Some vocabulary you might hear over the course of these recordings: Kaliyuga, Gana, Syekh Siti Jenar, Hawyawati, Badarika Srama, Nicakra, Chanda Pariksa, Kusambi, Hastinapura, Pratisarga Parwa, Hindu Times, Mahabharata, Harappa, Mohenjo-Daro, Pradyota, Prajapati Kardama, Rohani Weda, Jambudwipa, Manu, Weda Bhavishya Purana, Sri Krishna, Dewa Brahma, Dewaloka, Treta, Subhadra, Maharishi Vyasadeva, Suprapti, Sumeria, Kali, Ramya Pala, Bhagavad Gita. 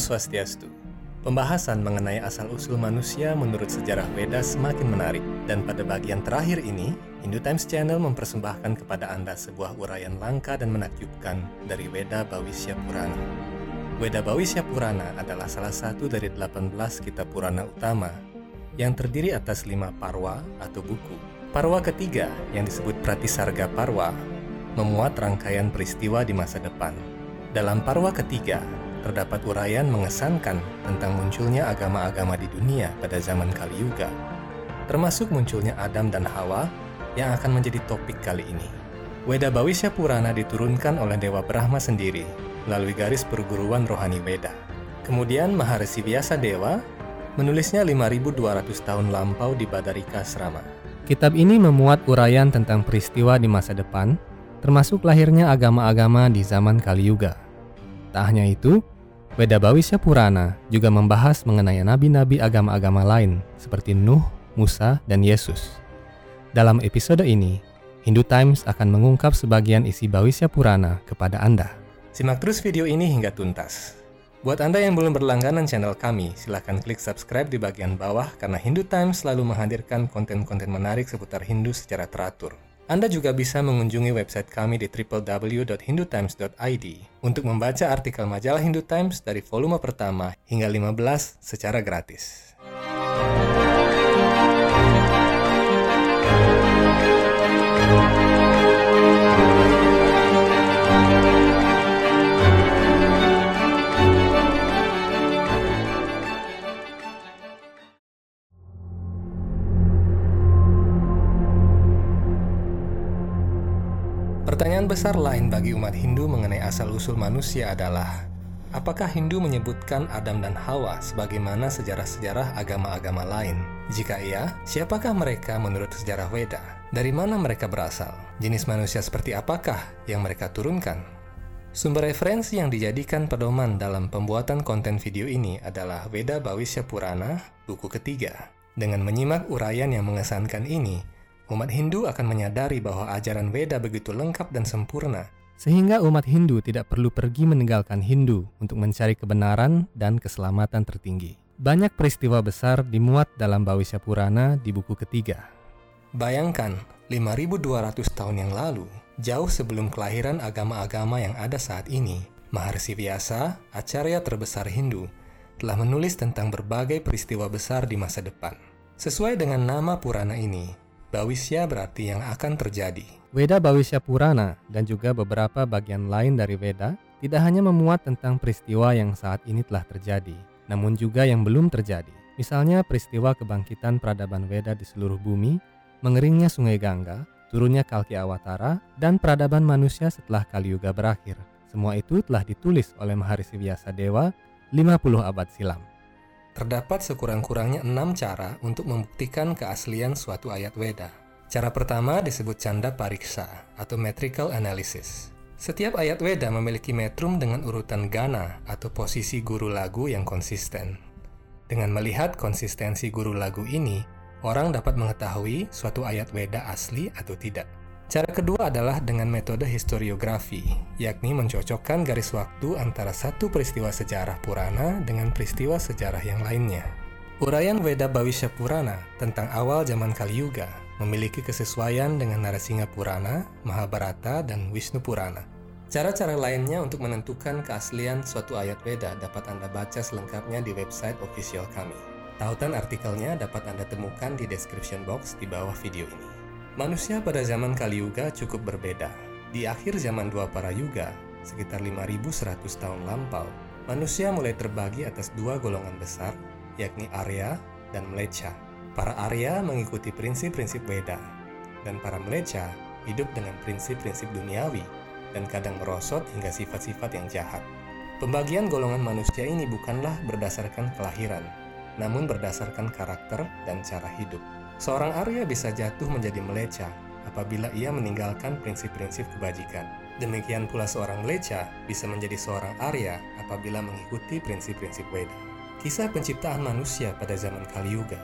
Swastiastu. Pembahasan mengenai asal-usul manusia menurut sejarah Weda semakin menarik. Dan pada bagian terakhir ini, Hindu Times Channel mempersembahkan kepada Anda sebuah uraian langka dan menakjubkan dari Weda Bhavishya Purana. Weda Bhavishya Purana adalah salah satu dari 18 kitab Purana utama yang terdiri atas 5 parwa atau buku. Parwa ketiga yang disebut Pratisarga Parwa memuat rangkaian peristiwa di masa depan. Dalam parwa ketiga, terdapat uraian mengesankan tentang munculnya agama-agama di dunia pada zaman Kaliyuga, termasuk munculnya Adam dan Hawa yang akan menjadi topik kali ini. Weda Bhavishya Purana diturunkan oleh Dewa Brahma sendiri melalui garis perguruan Rohani Weda. Kemudian Maharishi Vyasadeva menulisnya 5.200 tahun lampau di Badarika Srama. Kitab ini memuat uraian tentang peristiwa di masa depan, termasuk lahirnya agama-agama di zaman Kaliyuga. Tak hanya itu, Weda Bhavishya Purana juga membahas mengenai nabi-nabi agama-agama lain seperti Nuh, Musa, dan Yesus. Dalam episode ini, Hindu Times akan mengungkap sebagian isi Bhavishya Purana kepada Anda. Simak terus video ini hingga tuntas. Buat Anda yang belum berlangganan channel kami, silahkan klik subscribe di bagian bawah karena Hindu Times selalu menghadirkan konten-konten menarik seputar Hindu secara teratur. Anda juga bisa mengunjungi website kami di www.hindutimes.id untuk membaca artikel majalah Hindu Times dari volume pertama hingga 15 secara gratis. Pertanyaan besar lain bagi umat Hindu mengenai asal-usul manusia adalah, apakah Hindu menyebutkan Adam dan Hawa sebagaimana sejarah-sejarah agama-agama lain? Jika iya, siapakah mereka menurut sejarah Weda? Dari mana mereka berasal? Jenis manusia seperti apakah yang mereka turunkan? Sumber referensi yang dijadikan pedoman dalam pembuatan konten video ini adalah Weda Bhavishya Purana, buku ketiga. Dengan menyimak uraian yang mengesankan ini, umat Hindu akan menyadari bahwa ajaran Weda begitu lengkap dan sempurna, sehingga umat Hindu tidak perlu pergi meninggalkan Hindu untuk mencari kebenaran dan keselamatan tertinggi. Banyak peristiwa besar dimuat dalam Bhavishya Purana di buku ketiga. Bayangkan, 5.200 tahun yang lalu, jauh sebelum kelahiran agama-agama yang ada saat ini, Maharishi Vyasa, acarya terbesar Hindu, telah menulis tentang berbagai peristiwa besar di masa depan. Sesuai dengan nama Purana ini, Bhavishya berarti yang akan terjadi. Weda Bhavishya Purana dan juga beberapa bagian lain dari Weda tidak hanya memuat tentang peristiwa yang saat ini telah terjadi, namun juga yang belum terjadi. Misalnya peristiwa kebangkitan peradaban Weda di seluruh bumi, mengeringnya sungai Gangga, turunnya Kalki Awatara, dan peradaban manusia setelah Kaliyuga berakhir. Semua itu telah ditulis oleh Maharishi Vyasadewa 50 abad silam. Terdapat sekurang-kurangnya 6 cara untuk membuktikan keaslian suatu ayat Weda. Cara pertama disebut Chanda Pariksa atau metrical analysis. Setiap ayat Weda memiliki metrum dengan urutan Gana atau posisi guru lagu yang konsisten. Dengan melihat konsistensi guru lagu ini, orang dapat mengetahui suatu ayat Weda asli atau tidak. Cara kedua adalah dengan metode historiografi, yakni mencocokkan garis waktu antara satu peristiwa sejarah Purana dengan peristiwa sejarah yang lainnya. Uraian Weda Bhavishya Purana tentang awal zaman Kaliyuga memiliki kesesuaian dengan Narasinga Purana, Mahabharata, dan Vishnu Purana. Cara-cara lainnya untuk menentukan keaslian suatu ayat Weda dapat Anda baca selengkapnya di website official kami. Tautan artikelnya dapat Anda temukan di description box di bawah video ini. Manusia pada zaman Kaliyuga cukup berbeda. Di akhir zaman Dwapara Yuga, sekitar 5.100 tahun lampau, manusia mulai terbagi atas 2 golongan besar, yakni Arya dan Mlecha. Para Arya mengikuti prinsip-prinsip Weda, dan para Mlecha hidup dengan prinsip-prinsip duniawi dan kadang merosot hingga sifat-sifat yang jahat. Pembagian golongan manusia ini bukanlah berdasarkan kelahiran, namun berdasarkan karakter dan cara hidup. Seorang Arya bisa jatuh menjadi Mlecha apabila ia meninggalkan prinsip-prinsip kebajikan. Demikian pula seorang Mlecha bisa menjadi seorang Arya apabila mengikuti prinsip-prinsip Weda. Kisah penciptaan manusia pada zaman Kaliyuga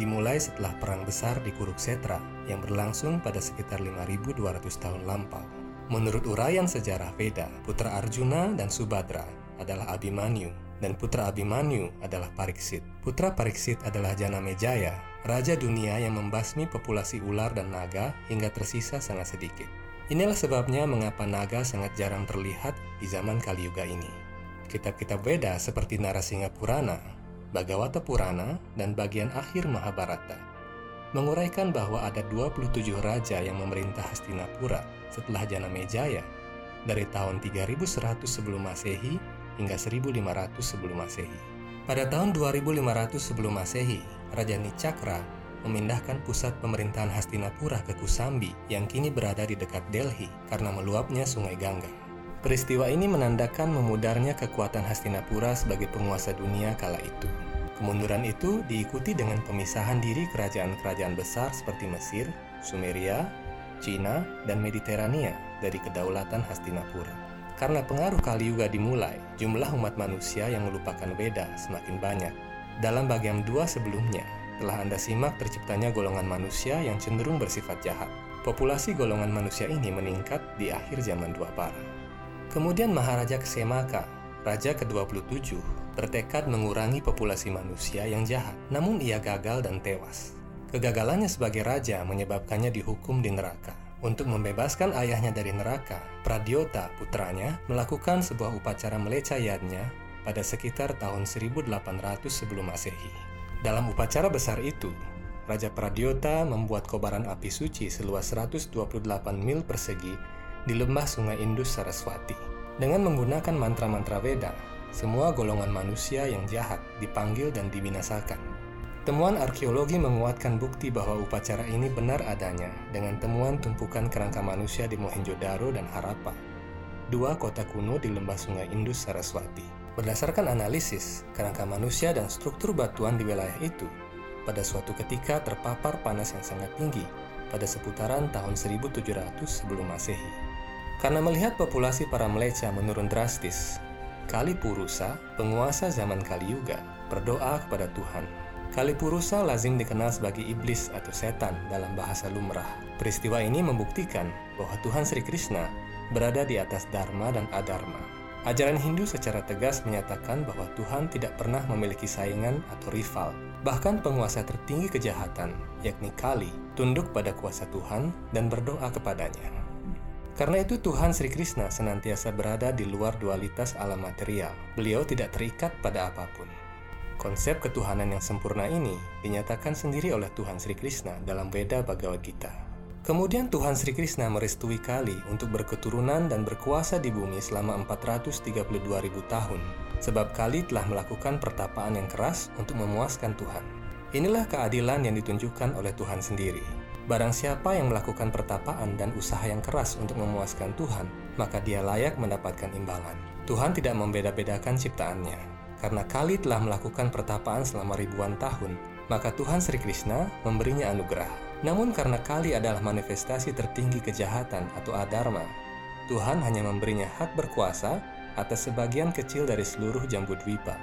dimulai setelah perang besar di Kuruksetra yang berlangsung pada sekitar 5.200 tahun lampau. Menurut uraian sejarah Weda, putra Arjuna dan Subhadra adalah Abhimanyu, dan putra Abhimanyu adalah Pariksit. Putra Pariksit adalah Janamejaya, raja dunia yang membasmi populasi ular dan naga hingga tersisa sangat sedikit. Inilah sebabnya mengapa naga sangat jarang terlihat di zaman Kaliyuga ini. Kitab-kitab Weda seperti Narasinga Purana, Bhagavata Purana, dan bagian akhir Mahabharata menguraikan bahwa ada 27 raja yang memerintah Hastinapura setelah Janamejaya dari tahun 3100 sebelum Masehi hingga 1500 sebelum Masehi. Pada tahun 2500 sebelum Masehi, Raja Nicakra memindahkan pusat pemerintahan Hastinapura ke Kusambi yang kini berada di dekat Delhi karena meluapnya Sungai Gangga. Peristiwa ini menandakan memudarnya kekuatan Hastinapura sebagai penguasa dunia kala itu. Kemunduran itu diikuti dengan pemisahan diri kerajaan-kerajaan besar seperti Mesir, Sumeria, Cina, dan Mediterania dari kedaulatan Hastinapura. Karena pengaruh Kaliyuga dimulai, jumlah umat manusia yang melupakan Weda semakin banyak. Dalam bagian 2 sebelumnya, telah Anda simak terciptanya golongan manusia yang cenderung bersifat jahat. Populasi golongan manusia ini meningkat di akhir zaman Dwapara. Kemudian Maharaja Ksemaka, Raja ke-27, bertekad mengurangi populasi manusia yang jahat, namun ia gagal dan tewas. Kegagalannya sebagai raja menyebabkannya dihukum di neraka. Untuk membebaskan ayahnya dari neraka, Pradyota, putranya, melakukan sebuah upacara melecayatnya pada sekitar tahun 1800 sebelum Masehi. Dalam upacara besar itu, Raja Pradyota membuat kobaran api suci seluas 128 mil persegi di lembah Sungai Indus Saraswati. Dengan menggunakan mantra-mantra Weda, semua golongan manusia yang jahat dipanggil dan dibinasakan. Temuan arkeologi menguatkan bukti bahwa upacara ini benar adanya dengan temuan tumpukan kerangka manusia di Mohenjo-Daro dan Harappa, 2 kota kuno di lembah Sungai Indus Saraswati. Berdasarkan analisis, kerangka manusia dan struktur batuan di wilayah itu pada suatu ketika terpapar panas yang sangat tinggi pada seputaran tahun 1700 sebelum Masehi. Karena melihat populasi para meleca menurun drastis, Kali Purusa, penguasa zaman Kaliyuga, berdoa kepada Tuhan. Kali Purusa lazim dikenal sebagai iblis atau setan dalam bahasa lumrah. Peristiwa ini membuktikan bahwa Tuhan Sri Krishna berada di atas dharma dan adharma. Ajaran Hindu secara tegas menyatakan bahwa Tuhan tidak pernah memiliki saingan atau rival. Bahkan penguasa tertinggi kejahatan, yakni Kali, tunduk pada kuasa Tuhan dan berdoa kepadanya. Karena itu Tuhan Sri Krishna senantiasa berada di luar dualitas alam material. Beliau tidak terikat pada apapun. Konsep ketuhanan yang sempurna ini dinyatakan sendiri oleh Tuhan Sri Krishna dalam Weda Bhagavad Gita. Kemudian Tuhan Sri Krishna merestui Kali untuk berketurunan dan berkuasa di bumi selama 432.000 tahun, sebab Kali telah melakukan pertapaan yang keras untuk memuaskan Tuhan. Inilah keadilan yang ditunjukkan oleh Tuhan sendiri. Barang siapa yang melakukan pertapaan dan usaha yang keras untuk memuaskan Tuhan, maka dia layak mendapatkan imbalan. Tuhan tidak membeda-bedakan ciptaannya. Karena Kali telah melakukan pertapaan selama ribuan tahun, maka Tuhan Sri Krishna memberinya anugerah. Namun karena Kali adalah manifestasi tertinggi kejahatan atau adharma, Tuhan hanya memberinya hak berkuasa atas sebagian kecil dari seluruh Jambudwipa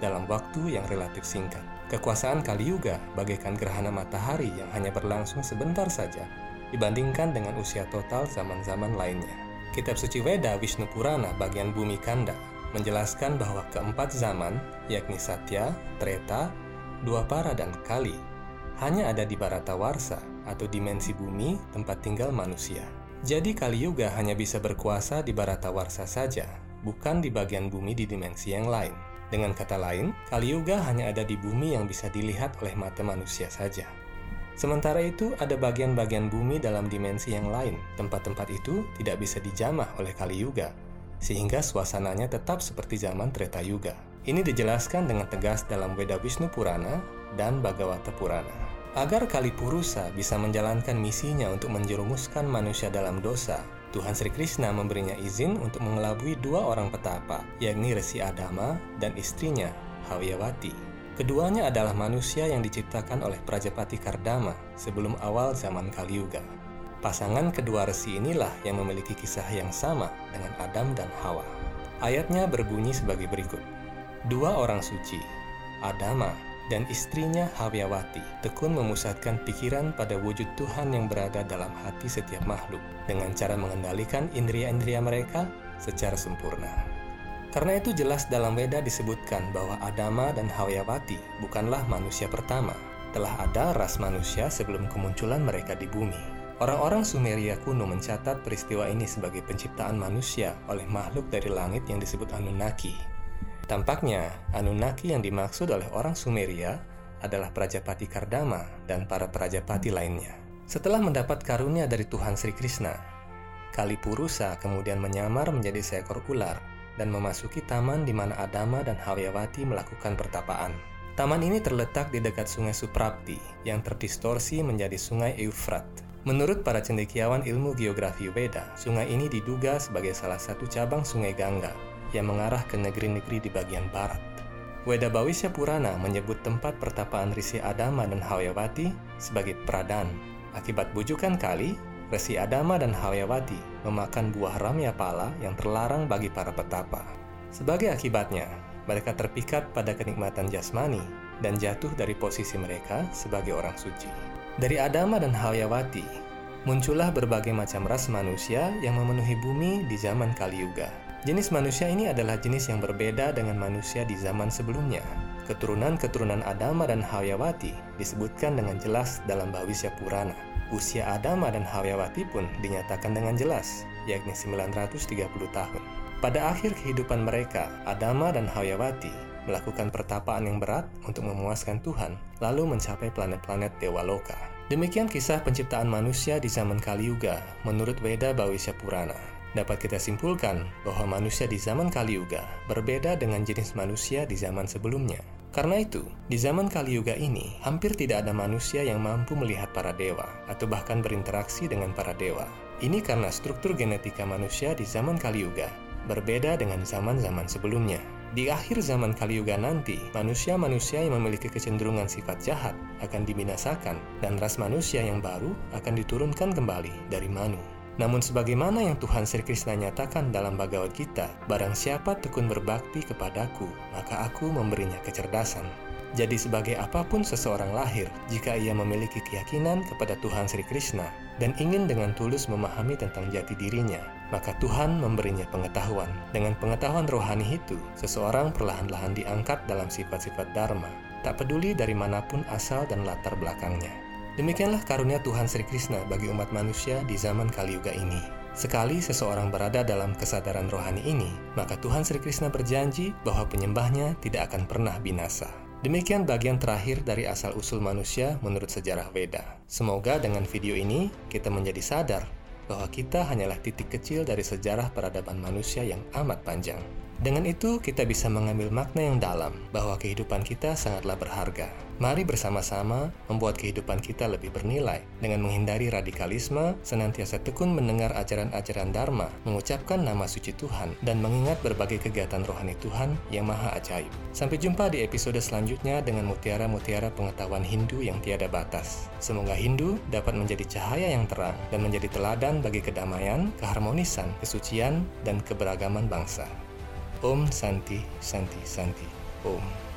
dalam waktu yang relatif singkat. Kekuasaan Kaliyuga bagaikan gerhana matahari yang hanya berlangsung sebentar saja dibandingkan dengan usia total zaman-zaman lainnya. Kitab suci Weda Vishnu Purana bagian Bumi Kanda menjelaskan bahwa keempat zaman, yakni Satya, Treta, Dwapara, dan Kali, hanya ada di Baratawarsa atau dimensi bumi tempat tinggal manusia. Jadi Kaliyuga hanya bisa berkuasa di Baratawarsa saja, bukan di bagian bumi di dimensi yang lain. Dengan kata lain, Kaliyuga hanya ada di bumi yang bisa dilihat oleh mata manusia saja. Sementara itu, ada bagian-bagian bumi dalam dimensi yang lain. Tempat-tempat itu tidak bisa dijamah oleh Kaliyuga, sehingga suasananya tetap seperti zaman Treta Yuga. Ini dijelaskan dengan tegas dalam Weda Vishnu Purana dan Bhagavata Purana. Agar Kali Purusa bisa menjalankan misinya untuk menjerumuskan manusia dalam dosa, Tuhan Sri Krishna memberinya izin untuk mengelabui 2 orang petapa, yakni Rishi Adama dan istrinya, Hawyawati. Keduanya adalah manusia yang diciptakan oleh Prajapati Kardama sebelum awal zaman Kaliyuga. Pasangan kedua Rishi inilah yang memiliki kisah yang sama dengan Adam dan Hawa. Ayatnya berbunyi sebagai berikut. 2 orang suci, Adama dan istrinya Hawyawati, tekun memusatkan pikiran pada wujud Tuhan yang berada dalam hati setiap makhluk dengan cara mengendalikan indria-indria mereka secara sempurna. Karena itu jelas dalam Weda disebutkan bahwa Adama dan Hawyawati bukanlah manusia pertama. Telah ada ras manusia sebelum kemunculan mereka di bumi. Orang-orang Sumeria kuno mencatat peristiwa ini sebagai penciptaan manusia oleh makhluk dari langit yang disebut Anunnaki. Tampaknya, Anunnaki yang dimaksud oleh orang Sumeria adalah Prajapati Kardama dan para Prajapati lainnya. Setelah mendapat karunia dari Tuhan Sri Krishna, Kali Purusa kemudian menyamar menjadi seekor ular dan memasuki taman di mana Adama dan Hawyawati melakukan pertapaan. Taman ini terletak di dekat sungai Suprapti yang terdistorsi menjadi sungai Eufrat. Menurut para cendekiawan ilmu geografi Weda, sungai ini diduga sebagai salah satu cabang sungai Gangga yang mengarah ke negeri-negeri di bagian barat. Weda Bhavishya Purana menyebut tempat pertapaan Rishi Adama dan Hawyawati sebagai Pradan. Akibat bujukan Kali, Rishi Adama dan Hawyawati memakan buah ramya pala yang terlarang bagi para petapa. Sebagai akibatnya, mereka terpikat pada kenikmatan jasmani dan jatuh dari posisi mereka sebagai orang suci. Dari Adama dan Hawyawati, muncullah berbagai macam ras manusia yang memenuhi bumi di zaman Kaliyuga. Jenis manusia ini adalah jenis yang berbeda dengan manusia di zaman sebelumnya. Keturunan-keturunan Adama dan Hawyawati disebutkan dengan jelas dalam Bhavishya Purana. Usia Adama dan Hawyawati pun dinyatakan dengan jelas, yakni 930 tahun. Pada akhir kehidupan mereka, Adama dan Hawyawati melakukan pertapaan yang berat untuk memuaskan Tuhan, lalu mencapai planet-planet Dewaloka. Demikian kisah penciptaan manusia di zaman Kaliyuga menurut Weda Bhavishya Purana. Dapat kita simpulkan bahwa manusia di zaman Kaliyuga berbeda dengan jenis manusia di zaman sebelumnya. Karena itu, di zaman Kaliyuga ini, hampir tidak ada manusia yang mampu melihat para dewa, atau bahkan berinteraksi dengan para dewa. Ini karena struktur genetika manusia di zaman Kaliyuga berbeda dengan zaman-zaman sebelumnya. Di akhir zaman Kaliyuga nanti, manusia-manusia yang memiliki kecenderungan sifat jahat akan dibinasakan, dan ras manusia yang baru akan diturunkan kembali dari Manu. Namun sebagaimana yang Tuhan Sri Krishna nyatakan dalam Bhagavad Gita, barang siapa tekun berbakti kepadaku, maka aku memberinya kecerdasan. Jadi sebagai apapun seseorang lahir, jika ia memiliki keyakinan kepada Tuhan Sri Krishna dan ingin dengan tulus memahami tentang jati dirinya, maka Tuhan memberinya pengetahuan. Dengan pengetahuan rohani itu, seseorang perlahan-lahan diangkat dalam sifat-sifat dharma, tak peduli dari manapun asal dan latar belakangnya. Demikianlah karunia Tuhan Sri Krishna bagi umat manusia di zaman Kaliyuga ini. Sekali seseorang berada dalam kesadaran rohani ini, maka Tuhan Sri Krishna berjanji bahwa penyembahnya tidak akan pernah binasa. Demikian bagian terakhir dari asal-usul manusia menurut sejarah Weda. Semoga dengan video ini kita menjadi sadar bahwa kita hanyalah titik kecil dari sejarah peradaban manusia yang amat panjang. Dengan itu, kita bisa mengambil makna yang dalam bahwa kehidupan kita sangatlah berharga. Mari bersama-sama membuat kehidupan kita lebih bernilai dengan menghindari radikalisme, senantiasa tekun mendengar ajaran-ajaran Dharma, mengucapkan nama suci Tuhan, dan mengingat berbagai kegiatan rohani Tuhan yang maha ajaib. Sampai jumpa di episode selanjutnya dengan mutiara-mutiara pengetahuan Hindu yang tiada batas. Semoga Hindu dapat menjadi cahaya yang terang dan menjadi teladan bagi kedamaian, keharmonisan, kesucian, dan keberagaman bangsa. Om Santi Santi Santi Om.